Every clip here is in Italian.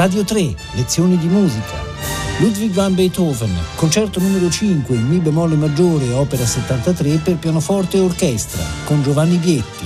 Radio 3, lezioni di musica. Ludwig van Beethoven, concerto numero 5 in Mi bemolle maggiore, opera 73 per pianoforte e orchestra, con Giovanni Bietti.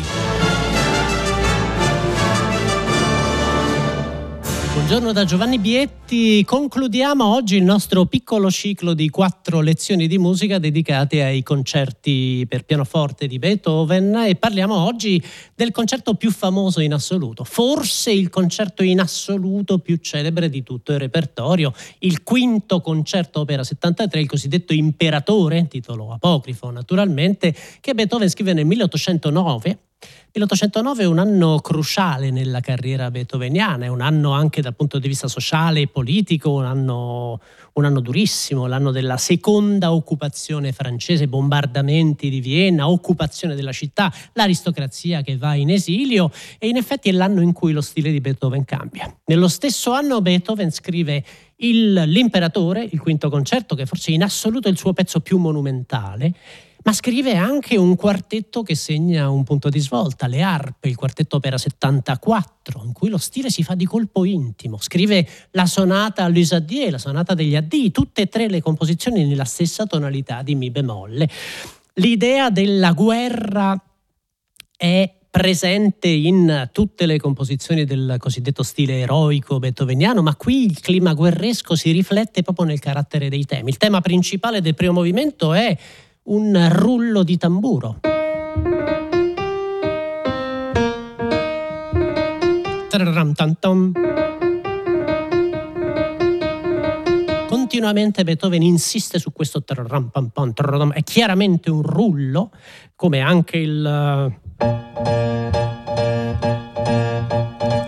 Buongiorno da Giovanni Bietti. Concludiamo oggi il nostro piccolo ciclo di 4 lezioni di musica dedicate ai concerti per pianoforte di Beethoven e parliamo oggi del concerto più famoso in assoluto, forse il concerto in assoluto più celebre di tutto il repertorio, il quinto concerto opera 73, il cosiddetto Imperatore, titolo apocrifo naturalmente, che Beethoven scrive nel 1809. 1809 è un anno cruciale nella carriera beethoveniana, è un anno anche dal punto di vista sociale e politico, un anno durissimo, l'anno della seconda occupazione francese, bombardamenti di Vienna, occupazione della città, l'aristocrazia che va in esilio e in effetti è l'anno in cui lo stile di Beethoven cambia. Nello stesso anno Beethoven scrive l'Imperatore, il quinto concerto, che forse in assoluto è il suo pezzo più monumentale, ma scrive anche un quartetto che segna un punto di svolta, le arpe, il quartetto opera 74, in cui lo stile si fa di colpo intimo. Scrive la sonata Les Adieux, la sonata degli addii, tutte e tre le composizioni nella stessa tonalità di Mi bemolle. L'idea della guerra è presente in tutte le composizioni del cosiddetto stile eroico beethoveniano, ma qui il clima guerresco si riflette proprio nel carattere dei temi. Il tema principale del primo movimento è un rullo di tamburo. Continuamente Beethoven insiste su questo tram, è chiaramente un rullo, come anche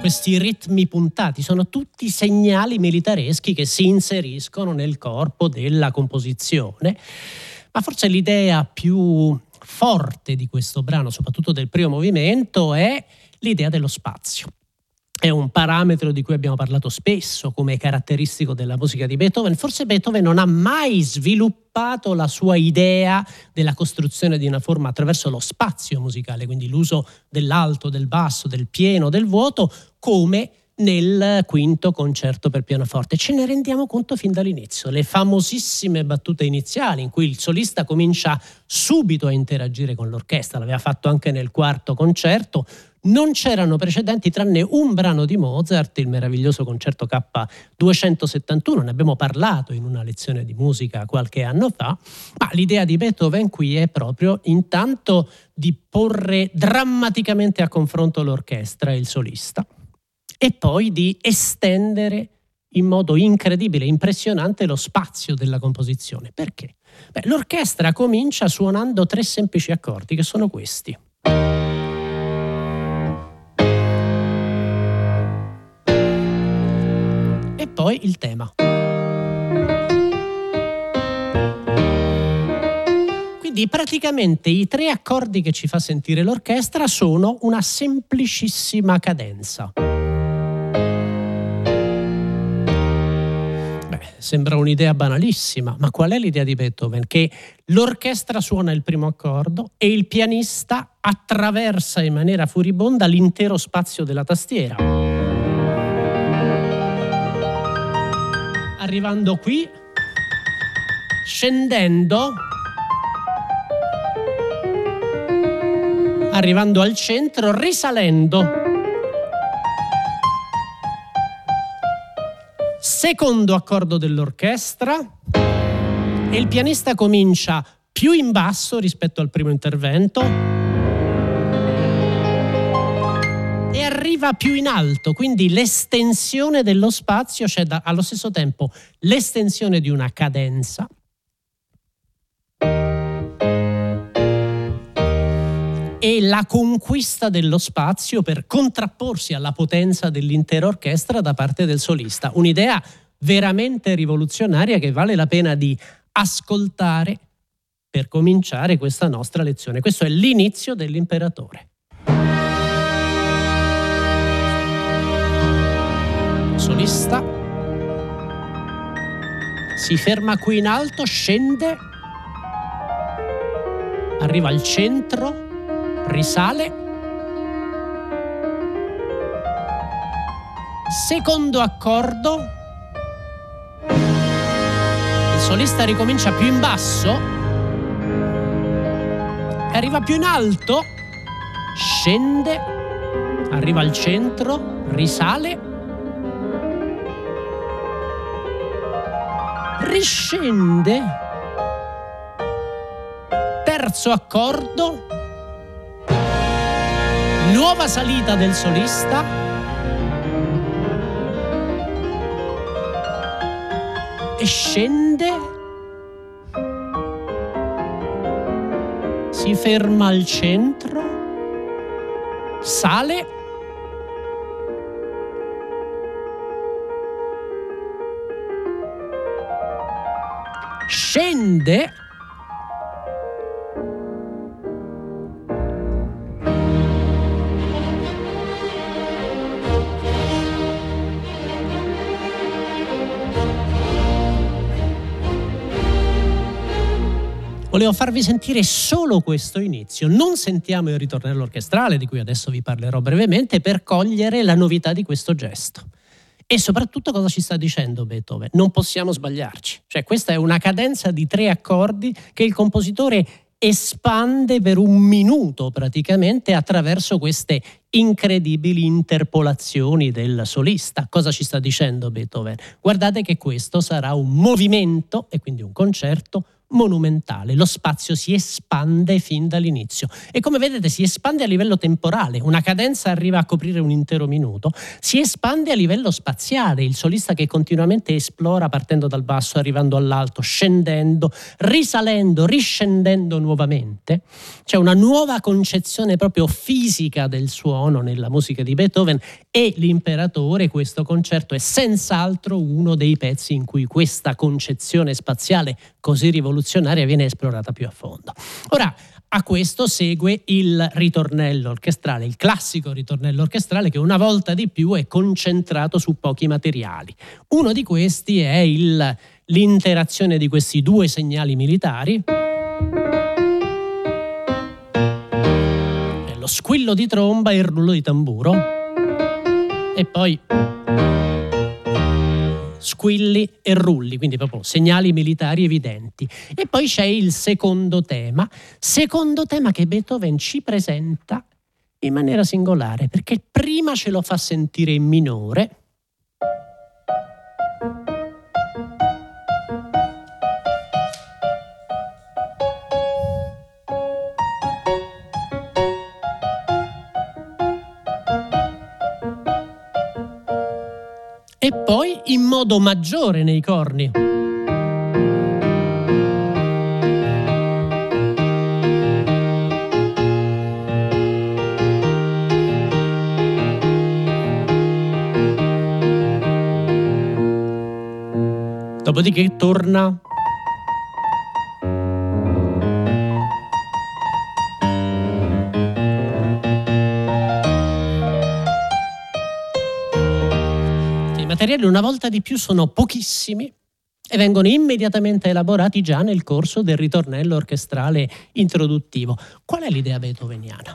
questi ritmi puntati sono tutti segnali militareschi che si inseriscono nel corpo della composizione. Ma forse l'idea più forte di questo brano, soprattutto del primo movimento, è l'idea dello spazio. È un parametro di cui abbiamo parlato spesso come caratteristico della musica di Beethoven. Forse Beethoven non ha mai sviluppato la sua idea della costruzione di una forma attraverso lo spazio musicale, quindi l'uso dell'alto, del basso, del pieno, del vuoto, come nel quinto concerto per pianoforte. Ce ne rendiamo conto fin dall'inizio, le famosissime battute iniziali in cui il solista comincia subito a interagire con l'orchestra, l'aveva fatto anche nel quarto concerto. Non c'erano precedenti tranne un brano di Mozart, il meraviglioso concerto K271, ne abbiamo parlato in una lezione di musica qualche anno fa, ma l'idea di Beethoven qui è proprio intanto di porre drammaticamente a confronto l'orchestra e il solista e poi di estendere in modo incredibile, impressionante lo spazio della composizione. Perché? Beh, l'orchestra comincia suonando 3 semplici accordi che sono questi. E poi il tema. Quindi praticamente i 3 accordi che ci fa sentire l'orchestra sono una semplicissima cadenza. Sembra un'idea banalissima, ma qual è l'idea di Beethoven? Che l'orchestra suona il primo accordo e il pianista attraversa in maniera furibonda l'intero spazio della tastiera. Arrivando qui, scendendo, arrivando al centro, risalendo. Secondo accordo dell'orchestra e il pianista comincia più in basso rispetto al primo intervento e arriva più in alto, quindi l'estensione dello spazio allo stesso tempo l'estensione di una cadenza e la conquista dello spazio per contrapporsi alla potenza dell'intera orchestra da parte del solista. Un'idea veramente rivoluzionaria che vale la pena di ascoltare per cominciare questa nostra lezione. Questo è l'inizio dell'Imperatore. Solista si ferma qui in alto, scende, arriva al centro, risale, secondo accordo il solista ricomincia più in basso e arriva più in alto, scende, arriva al centro, risale, riscende, terzo accordo, nuova salita del solista, e scende, si ferma al centro, sale, scende, volevo farvi sentire solo questo inizio. Non sentiamo il ritornello orchestrale, di cui adesso vi parlerò brevemente, per cogliere la novità di questo gesto. E soprattutto cosa ci sta dicendo Beethoven? Non possiamo sbagliarci. Cioè, questa è una cadenza di 3 accordi che il compositore espande per 1 minuto praticamente attraverso queste incredibili interpolazioni del solista. Cosa ci sta dicendo Beethoven? Guardate che questo sarà un movimento e quindi un concerto monumentale, lo spazio si espande fin dall'inizio e, come vedete, si espande a livello temporale, una cadenza arriva a coprire un intero minuto, si espande a livello spaziale, il solista che continuamente esplora partendo dal basso, arrivando all'alto, scendendo, risalendo, riscendendo nuovamente. C'è una nuova concezione proprio fisica del suono nella musica di Beethoven e l'imperatore, questo concerto, è senz'altro uno dei pezzi in cui questa concezione spaziale così rivoluzionaria viene esplorata più a fondo. Ora, a questo segue il ritornello orchestrale, il classico ritornello orchestrale, che una volta di più è concentrato su pochi materiali. Uno di questi è l'interazione di questi 2 segnali militari, lo squillo di tromba e il rullo di tamburo, e poi squilli e rulli, quindi proprio segnali militari evidenti. E poi c'è il secondo tema che Beethoven ci presenta in maniera singolare, perché prima ce lo fa sentire in minore, e poi in modo maggiore nei corni. Dopodiché torna materiali, una volta di più sono pochissimi e vengono immediatamente elaborati già nel corso del ritornello orchestrale introduttivo. Qual è l'idea beethoveniana?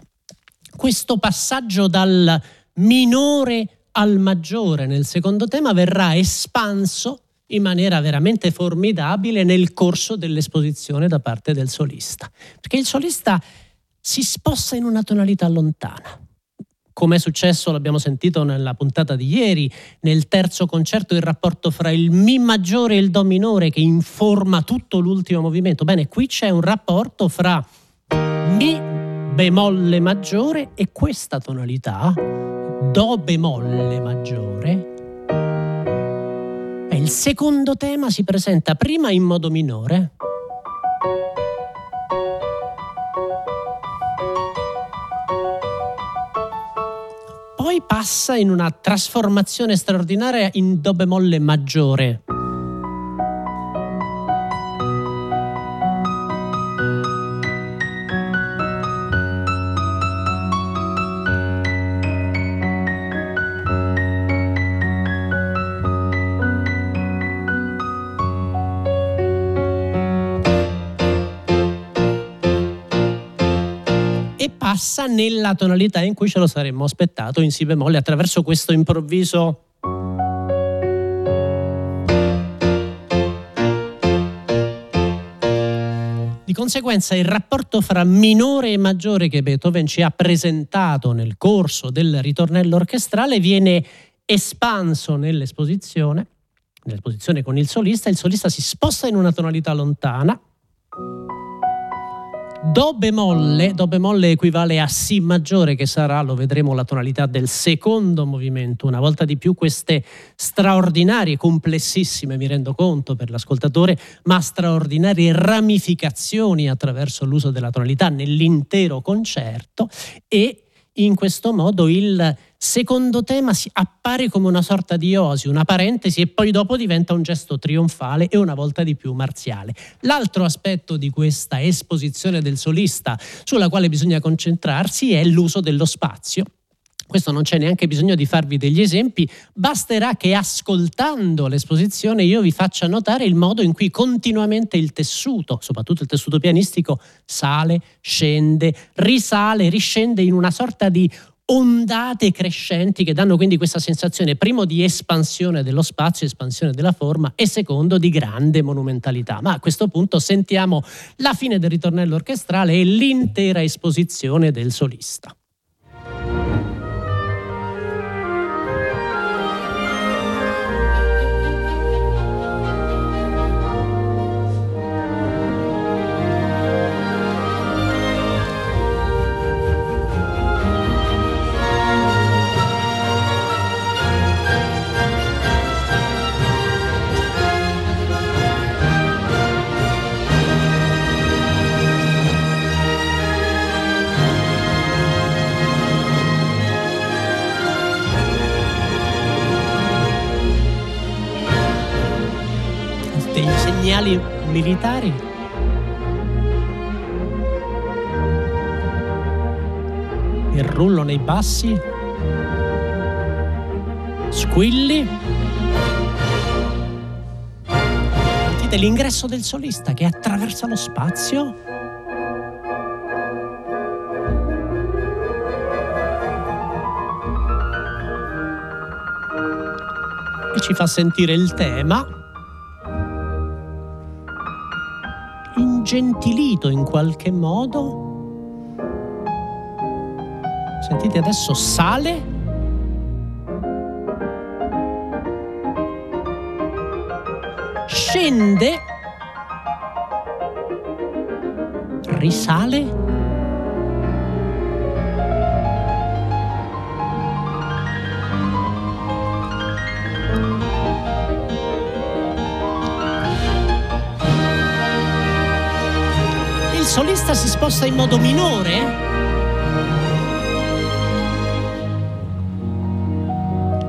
Questo passaggio dal minore al maggiore nel secondo tema verrà espanso in maniera veramente formidabile nel corso dell'esposizione da parte del solista, perché il solista si sposta in una tonalità lontana. Come è successo, l'abbiamo sentito nella puntata di ieri, nel terzo concerto il rapporto fra il Mi maggiore e il Do minore che informa tutto l'ultimo movimento. Bene, qui c'è un rapporto fra Mi bemolle maggiore e questa tonalità, Do bemolle maggiore. E il secondo tema si presenta prima in modo minore, poi passa in una trasformazione straordinaria in Do bemolle maggiore. Passa nella tonalità in cui ce lo saremmo aspettato, in Si bemolle, attraverso questo improvviso conseguenza il rapporto fra minore e maggiore che Beethoven ci ha presentato nel corso del ritornello orchestrale viene espanso nell'esposizione con il solista si sposta in una tonalità lontana. Do bemolle equivale a Si maggiore, che sarà, lo vedremo, la tonalità del secondo movimento. Una volta di più queste straordinarie, complessissime, mi rendo conto per l'ascoltatore, ma straordinarie ramificazioni attraverso l'uso della tonalità nell'intero concerto, e in questo modo il secondo tema appare come una sorta di oasi, una parentesi, e poi dopo diventa un gesto trionfale e una volta di più marziale. L'altro aspetto di questa esposizione del solista sulla quale bisogna concentrarsi è l'uso dello spazio. Questo non c'è neanche bisogno di farvi degli esempi, basterà che ascoltando l'esposizione io vi faccia notare il modo in cui continuamente il tessuto, soprattutto il tessuto pianistico, sale, scende, risale, riscende in una sorta di ondate crescenti che danno quindi questa sensazione, primo, di espansione dello spazio, espansione della forma, e secondo di grande monumentalità. Ma a questo punto sentiamo la fine del ritornello orchestrale e l'intera esposizione del solista. Segnali militari. Il rullo nei bassi. Squilli. Sentite l'ingresso del solista che attraversa lo spazio. E ci fa sentire il tema, ingentilito in qualche modo. Sentite adesso sale. Scende. Risale. Il solista si sposta in modo minore,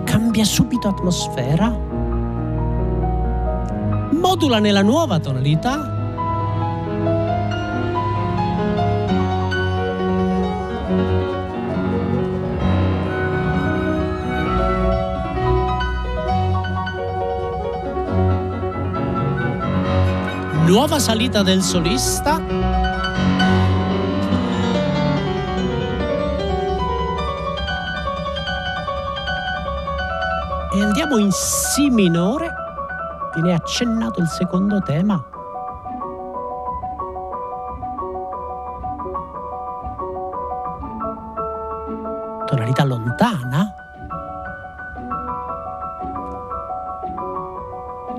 cambia subito atmosfera, modula nella nuova tonalità. Nuova salita del solista. Andiamo in Si minore, viene accennato il secondo tema. Tonalità lontana.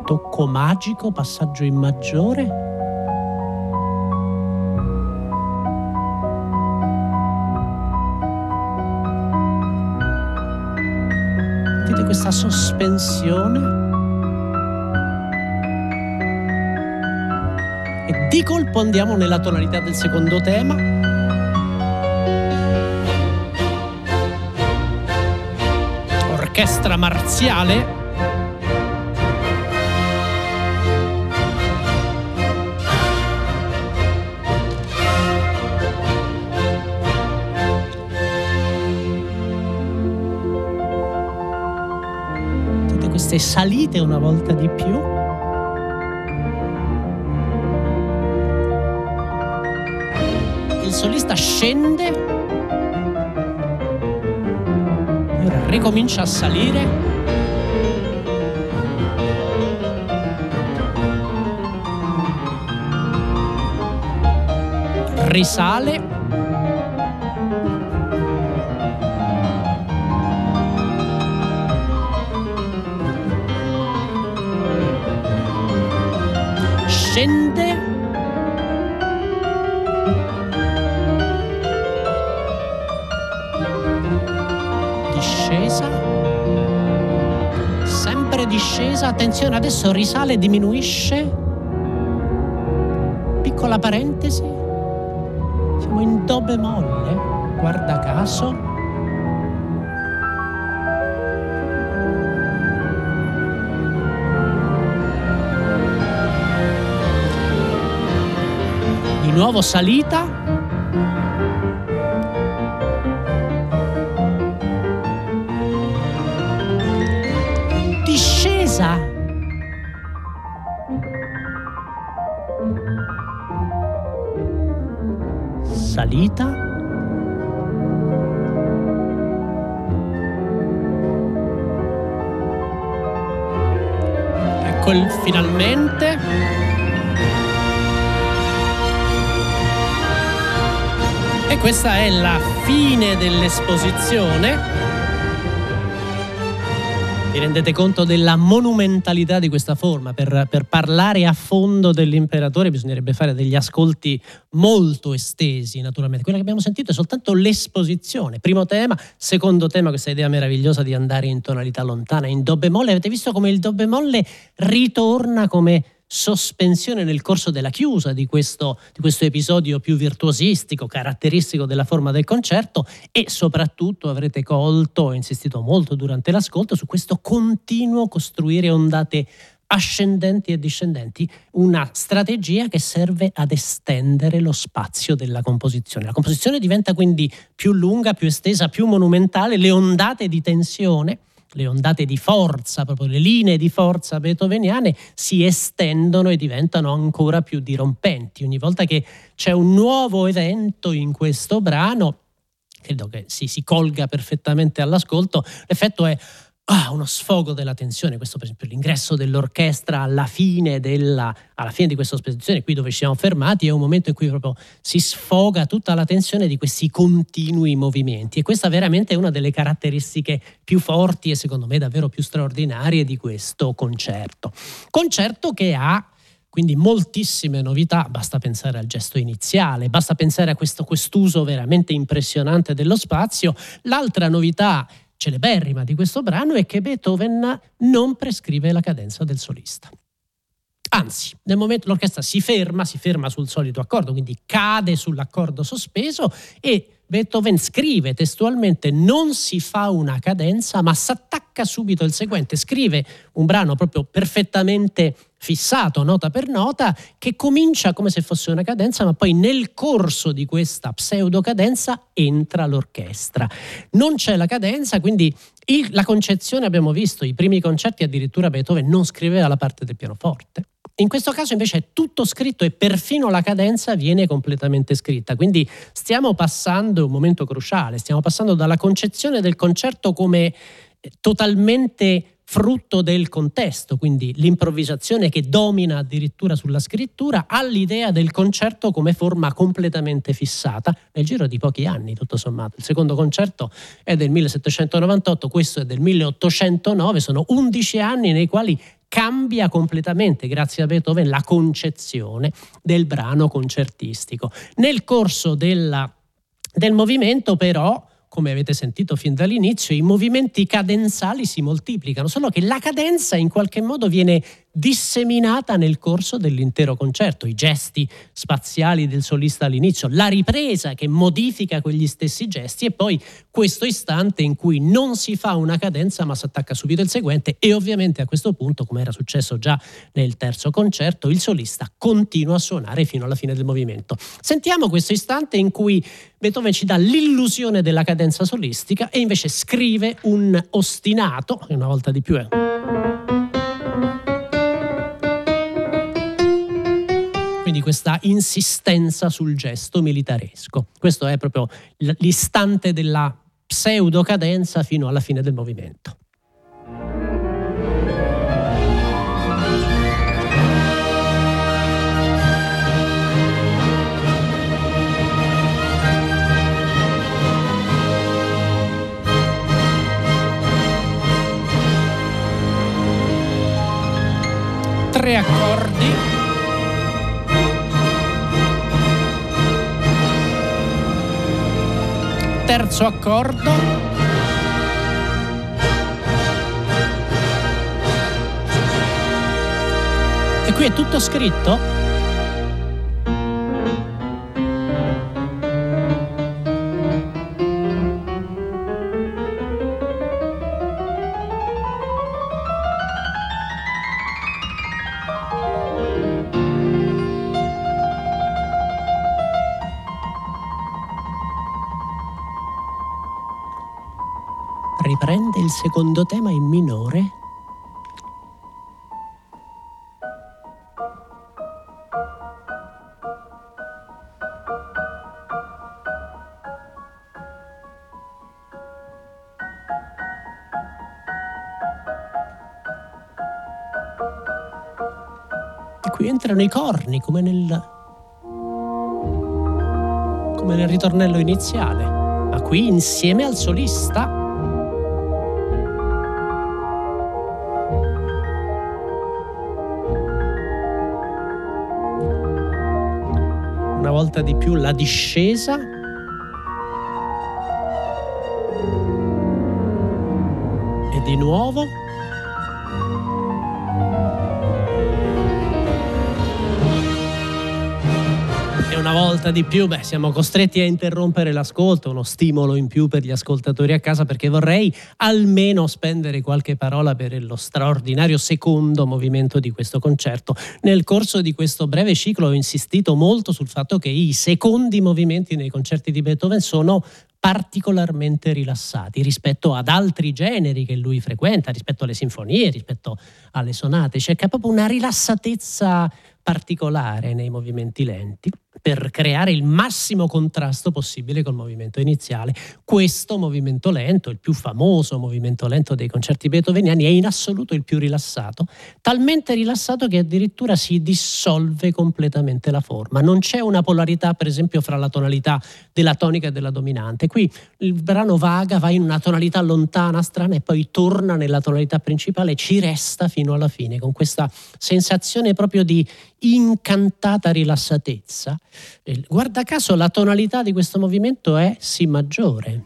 Tocco magico, passaggio in maggiore. Questa sospensione, e di colpo andiamo nella tonalità del secondo tema. Orchestra marziale. Queste salite una volta di più. Il solista scende. Ora ricomincia a salire. risale. Scende. Discesa. Sempre discesa. Attenzione, adesso risale e diminuisce. Piccola parentesi. Siamo in do bemolle, guarda caso. Di nuovo salita. Discesa. Salita. Ecco il finalmente. E questa è la fine dell'esposizione. Vi rendete conto della monumentalità di questa forma? Per parlare a fondo dell'imperatore bisognerebbe fare degli ascolti molto estesi, naturalmente. Quella che abbiamo sentito è soltanto l'esposizione. Primo tema, secondo tema, questa idea meravigliosa di andare in tonalità lontana, in do bemolle. Avete visto come il do bemolle ritorna come sospensione nel corso della chiusa di questo episodio più virtuosistico, caratteristico della forma del concerto, e soprattutto avrete colto, ho insistito molto durante l'ascolto, su questo continuo costruire ondate ascendenti e discendenti, una strategia che serve ad estendere lo spazio della composizione. La composizione diventa quindi più lunga, più estesa, più monumentale, le ondate di tensione, le ondate di forza, proprio le linee di forza beethoveniane si estendono e diventano ancora più dirompenti. Ogni volta che c'è un nuovo evento in questo brano, credo che si colga perfettamente all'ascolto, l'effetto è uno sfogo della tensione. Questo per esempio l'ingresso dell'orchestra alla fine di questa esposizione, qui dove ci siamo fermati, è un momento in cui proprio si sfoga tutta la tensione di questi continui movimenti, e questa veramente è una delle caratteristiche più forti e secondo me davvero più straordinarie di questo concerto che ha quindi moltissime novità. Basta pensare al gesto iniziale, basta pensare a quest'uso veramente impressionante dello spazio. L'altra novità celeberrima di questo brano è che Beethoven non prescrive la cadenza del solista. Anzi, nel momento l'orchestra si ferma sul solito accordo, quindi cade sull'accordo sospeso, e Beethoven scrive testualmente: non si fa una cadenza, ma s'attacca subito il seguente. Scrive un brano proprio perfettamente fissato, nota per nota, che comincia come se fosse una cadenza, ma poi nel corso di questa pseudocadenza entra l'orchestra. Non c'è la cadenza, quindi la concezione, abbiamo visto, i primi concerti addirittura Beethoven non scriveva la parte del pianoforte. In questo caso invece è tutto scritto e perfino la cadenza viene completamente scritta, quindi stiamo passando un momento cruciale, stiamo passando dalla concezione del concerto come totalmente frutto del contesto, quindi l'improvvisazione che domina addirittura sulla scrittura, all'idea del concerto come forma completamente fissata nel giro di pochi anni, tutto sommato. Il secondo concerto è del 1798, questo è del 1809, sono 11 anni nei quali cambia completamente, grazie a Beethoven, la concezione del brano concertistico. Nel corso del movimento, però, come avete sentito fin dall'inizio, i movimenti cadenzali si moltiplicano, solo che la cadenza in qualche modo viene disseminata nel corso dell'intero concerto. I gesti spaziali del solista all'inizio, la ripresa che modifica quegli stessi gesti, e poi questo istante in cui non si fa una cadenza ma si attacca subito il seguente, e ovviamente a questo punto, come era successo già nel terzo concerto, il solista continua a suonare fino alla fine del movimento. Sentiamo questo istante in cui Beethoven ci dà l'illusione della cadenza solistica e invece scrive un ostinato, una volta di più di questa insistenza sul gesto militaresco. Questo è proprio l'istante della pseudocadenza fino alla fine del movimento. tre accordi, terzo accordo, e qui è tutto scritto. Riprende il secondo tema in minore. E qui entrano i corni come nel ritornello iniziale, ma qui insieme al solista. Una volta di più la discesa. E di nuovo. E una volta di più, siamo costretti a interrompere l'ascolto, uno stimolo in più per gli ascoltatori a casa, perché vorrei almeno spendere qualche parola per lo straordinario secondo movimento di questo concerto. Nel corso di questo breve ciclo ho insistito molto sul fatto che i secondi movimenti nei concerti di Beethoven sono particolarmente rilassati rispetto ad altri generi che lui frequenta, rispetto alle sinfonie, rispetto alle sonate. C'è proprio una rilassatezza particolare nei movimenti lenti per creare il massimo contrasto possibile col movimento iniziale. Questo movimento lento, il più famoso movimento lento dei concerti beethoveniani, è in assoluto il più rilassato, talmente rilassato che addirittura si dissolve completamente la forma. Non c'è una polarità, per esempio, fra la tonalità della tonica e della dominante. Qui il brano vaga, va in una tonalità lontana, strana, e poi torna nella tonalità principale, ci resta fino alla fine, con questa sensazione proprio di incantata rilassatezza. Guarda caso la tonalità di questo movimento è Si maggiore.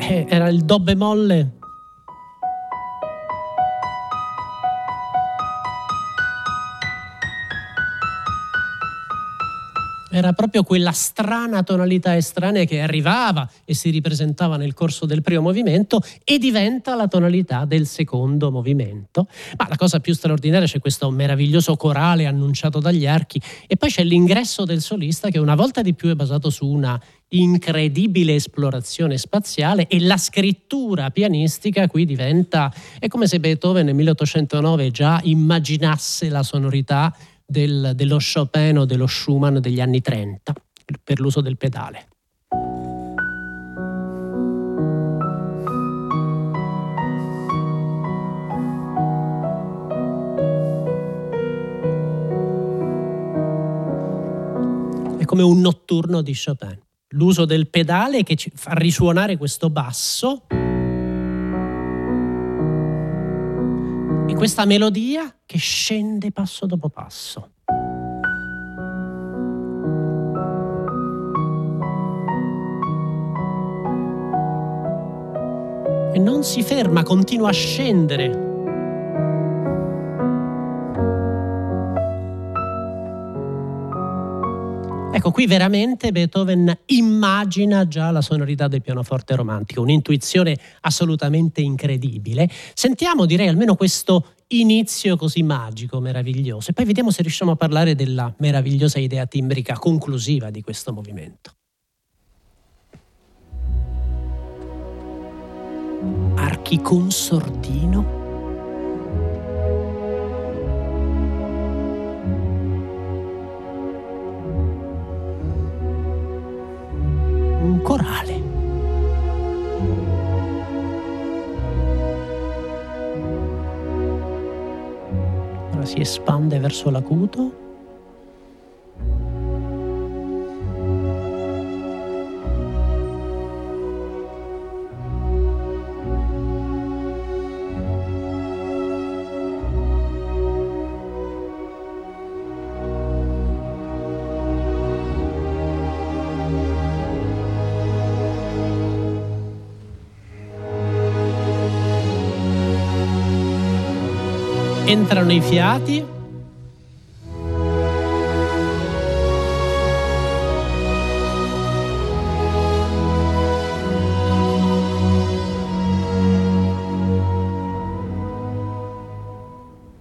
Era il Do bemolle. Era proprio quella strana tonalità estranea che arrivava e si ripresentava nel corso del primo movimento e diventa la tonalità del secondo movimento. Ma la cosa più straordinaria, c'è questo meraviglioso corale annunciato dagli archi, e poi c'è l'ingresso del solista, che una volta di più è basato su una incredibile esplorazione spaziale, e la scrittura pianistica qui diventa, è come se Beethoven nel 1809 già immaginasse la sonorità dello Chopin o dello Schumann degli anni 30 per l'uso del pedale. È come un notturno di Chopin, l'uso del pedale che ci fa risuonare questo basso e questa melodia che scende passo dopo passo. E non si ferma, continua a scendere. Ecco, qui veramente Beethoven immagina già la sonorità del pianoforte romantico, un'intuizione assolutamente incredibile. Sentiamo, direi, almeno questo inizio così magico, meraviglioso, e poi vediamo se riusciamo a parlare della meravigliosa idea timbrica conclusiva di questo movimento. Archi con sordino. Un corale. Ora si espande verso l'acuto. entrano i fiati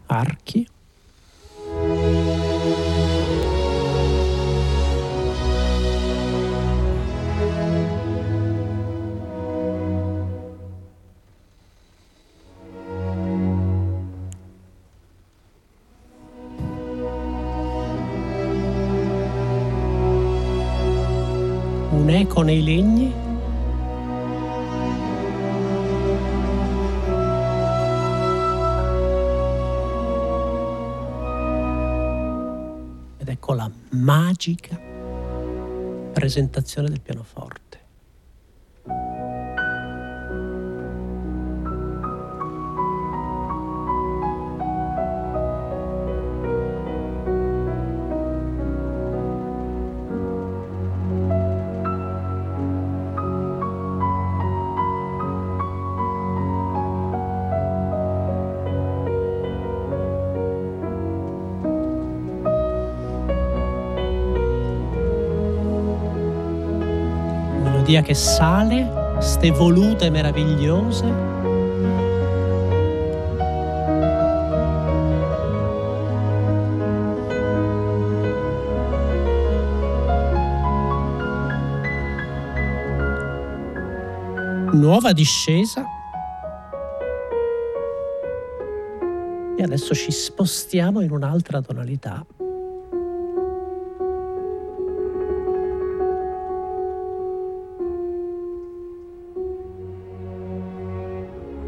archi. Un eco nei legni. Ed ecco la magica presentazione del pianoforte. Che sale, ste volute meravigliose, nuova discesa, e adesso ci spostiamo in un'altra tonalità.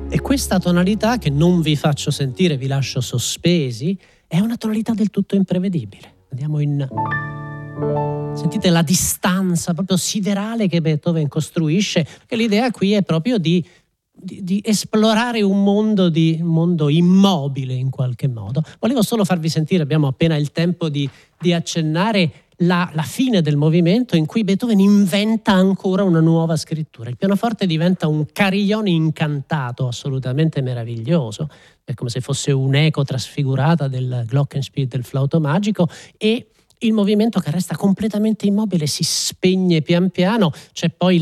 E questa tonalità, che non vi faccio sentire, vi lascio sospesi, è una tonalità del tutto imprevedibile. Andiamo in... Sentite la distanza proprio siderale che Beethoven costruisce, perché l'idea qui è proprio di esplorare un mondo immobile in qualche modo. Volevo solo farvi sentire, abbiamo appena il tempo di accennare la fine del movimento, in cui Beethoven inventa ancora una nuova scrittura. Il pianoforte diventa un carillon incantato, assolutamente meraviglioso, è come se fosse un'eco trasfigurata del glockenspiel, del flauto magico, e il movimento, che resta completamente immobile, si spegne pian piano. C'è poi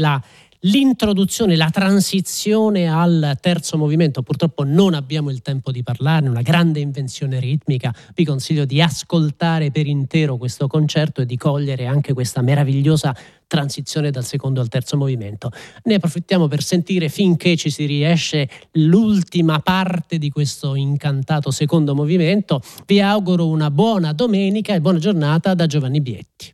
l'introduzione, la transizione al terzo movimento. Purtroppo non abbiamo il tempo di parlarne, una grande invenzione ritmica. Vi consiglio di ascoltare per intero questo concerto e di cogliere anche questa meravigliosa transizione dal secondo al terzo movimento. Ne approfittiamo per sentire, finché ci si riesce, l'ultima parte di questo incantato secondo movimento. Vi auguro una buona domenica e buona giornata da Giovanni Bietti.